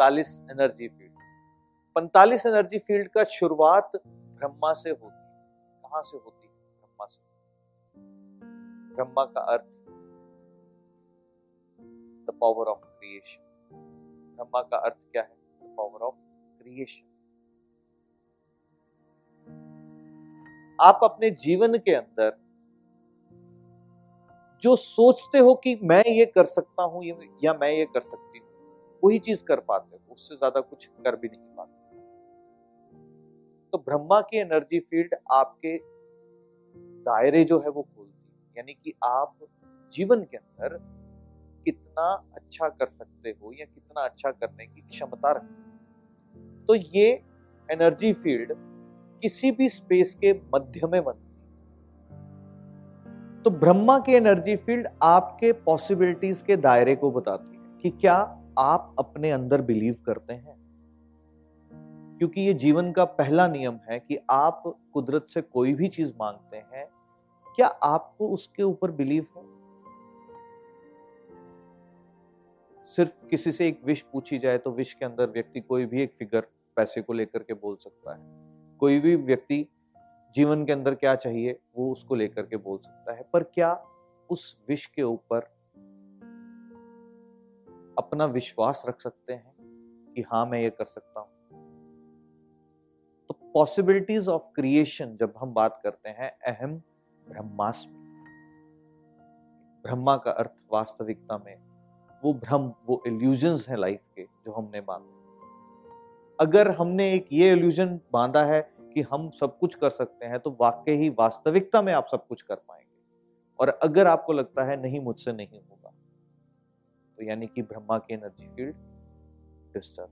45 energy field. 45 energy field का शुरुआत ब्रह्मा से होती है। कहां से होती है? ब्रह्मा से। ब्रह्मा का अर्थ the power of creation. Brahma का अर्थ क्या है? The power of creation. आप अपने जीवन के अंदर जो सोचते हो कि मैं ये कर सकता हूं या मैं ये कर सकती हूं, वही चीज कर पाते हो, उससे ज्यादा कुछ कर भी नहीं पाते। तो ब्रह्मा की एनर्जी फील्ड आपके दायरे जो है वो खोलती है, यानी कि आप जीवन के अंदर कितना अच्छा कर सकते हो या कितना अच्छा करने की क्षमता रखते हो। तो ये एनर्जी फील्ड किसी भी स्पेस के मध्य में बनती है। तो ब्रह्मा की एनर्जी फील्ड आपके पॉसिबिलिटीज के दायरे को बताती है कि क्या आप अपने अंदर बिलीव करते हैं, क्योंकि ये जीवन का पहला नियम है कि आप कुदरत से कोई भी चीज मांगते हैं, क्या आपको उसके ऊपर बिलीव है। सिर्फ किसी से एक विश पूछी जाए तो विश के अंदर व्यक्ति कोई भी एक फिगर पैसे को लेकर के बोल सकता है, कोई भी व्यक्ति जीवन के अंदर क्या चाहिए वो उसको लेकर के बोल सकता है, पर क्या उस विश के ऊपर अपना विश्वास रख सकते हैं कि हाँ मैं ये कर सकता हूं। तो पॉसिबिलिटीज ऑफ क्रिएशन जब हम बात करते हैं अहम ब्रह्मास्मि, ब्रह्मा का अर्थ वास्तविकता में वो भ्रम, वो इल्यूजन्स हैं लाइफ के जो हमने बांधे। अगर हमने एक ये इल्यूजन बांधा है कि हम सब कुछ कर सकते हैं, तो वाकई ही वास्तविकता में आप सब कुछ कर पाएंगे। और अगर आपको लगता है नहीं मुझसे नहीं होगा, तो यानी कि ब्रह्मा की एनर्जी फील्ड डिस्टर्ब।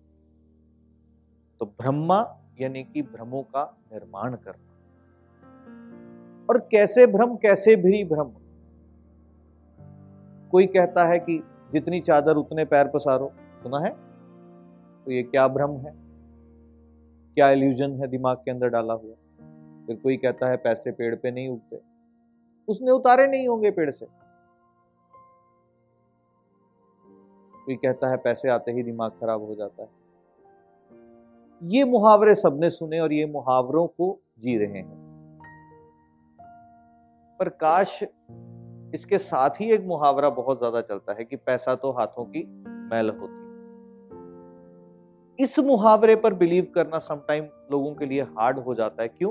तो ब्रह्मा यानी कि भ्रमों का निर्माण करना। और कैसे भ्रम? कैसे भी भ्रम। कोई कहता है कि जितनी चादर उतने पैर पसारो, सुना है? तो ये क्या भ्रम है, क्या इल्यूजन है दिमाग के अंदर डाला हुआ। फिर कोई कहता है पैसे पेड़ पे नहीं उगते, उसने उतारे नहीं होंगे पेड़ से। कोई कहता है पैसे आते ही दिमाग खराब हो जाता है। ये मुहावरे सबने सुने और ये मुहावरों को जी रहे हैं, पर काश इसके साथ ही एक मुहावरा बहुत ज्यादा चलता है कि पैसा तो हाथों की मैल होती। इस मुहावरे पर बिलीव करना समटाइम लोगों के लिए हार्ड हो जाता है। क्यों?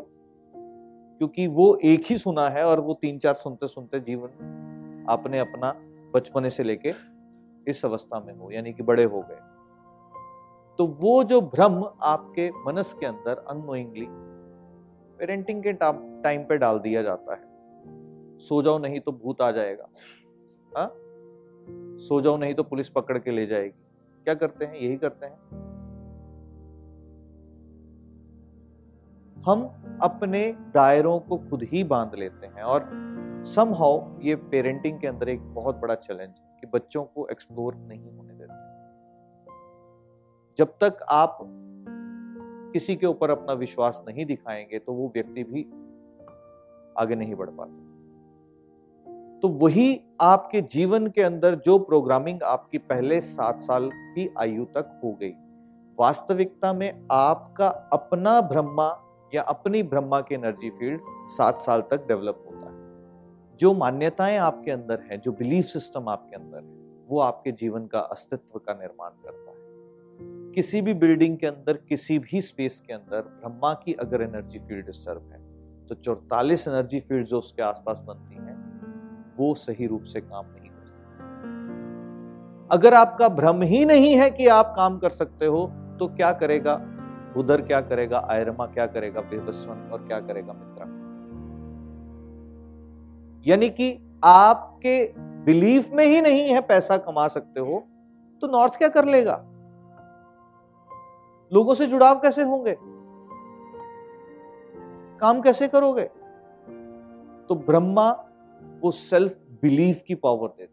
क्योंकि वो एक ही सुना है और वो तीन चार सुनते सुनते जीवन आपने अपना बचपने से लेके इस अवस्था में हो, यानी कि बड़े हो गए, तो वो जो भ्रम आपके मनस के अंदर अननोइंगली पेरेंटिंग के टाइम पे डाल दिया जाता है। सो जाओ नहीं तो भूत आ जाएगा, हाँ सो जाओ नहीं तो पुलिस पकड़ के ले जाएगी। क्या करते हैं? यही करते हैं। हम अपने दायरों को खुद ही बांध लेते हैं। और समहाउ ये पेरेंटिंग के अंदर एक बहुत बड़ा चैलेंज है कि बच्चों को एक्सप्लोर नहीं होने देते। जब तक आप किसी के ऊपर अपना विश्वास नहीं दिखाएंगे, तो वो व्यक्ति भी आगे नहीं बढ़ पाता। तो वही आपके जीवन के अंदर जो प्रोग्रामिंग आपकी पहले 7 साल की आयु तक हो गई, वास्तविकता में आपका अपना ब्रह्मा या अपनी ब्रह्मा की एनर्जी फील्ड 7 साल तक डेवलप होता है। जो मान्यताएं आपके अंदर है, जो बिलीफ सिस्टम आपके अंदर है, वो आपके जीवन का अस्तित्व का निर्माण करता है। किसी भी बिल्डिंग के अंदर, किसी भी स्पेस के अंदर ब्रह्मा की अगर एनर्जी फील्ड डिस्टर्ब है, तो 44 एनर्जी फील्ड जो उसके आसपास बनती हैं, वो सही रूप से काम नहीं कर सकती। अगर आपका भ्रम ही नहीं है कि आप काम कर सकते हो, तो क्या करेगा उधर, क्या करेगा आयरमा, क्या करेगा बेवस्वन और क्या करेगा मित्रा। यानी कि आपके बिलीफ में ही नहीं है पैसा कमा सकते हो, तो नॉर्थ क्या कर लेगा, लोगों से जुड़ाव कैसे होंगे, काम कैसे करोगे। तो ब्रह्मा वो सेल्फ बिलीफ की पावर देता है।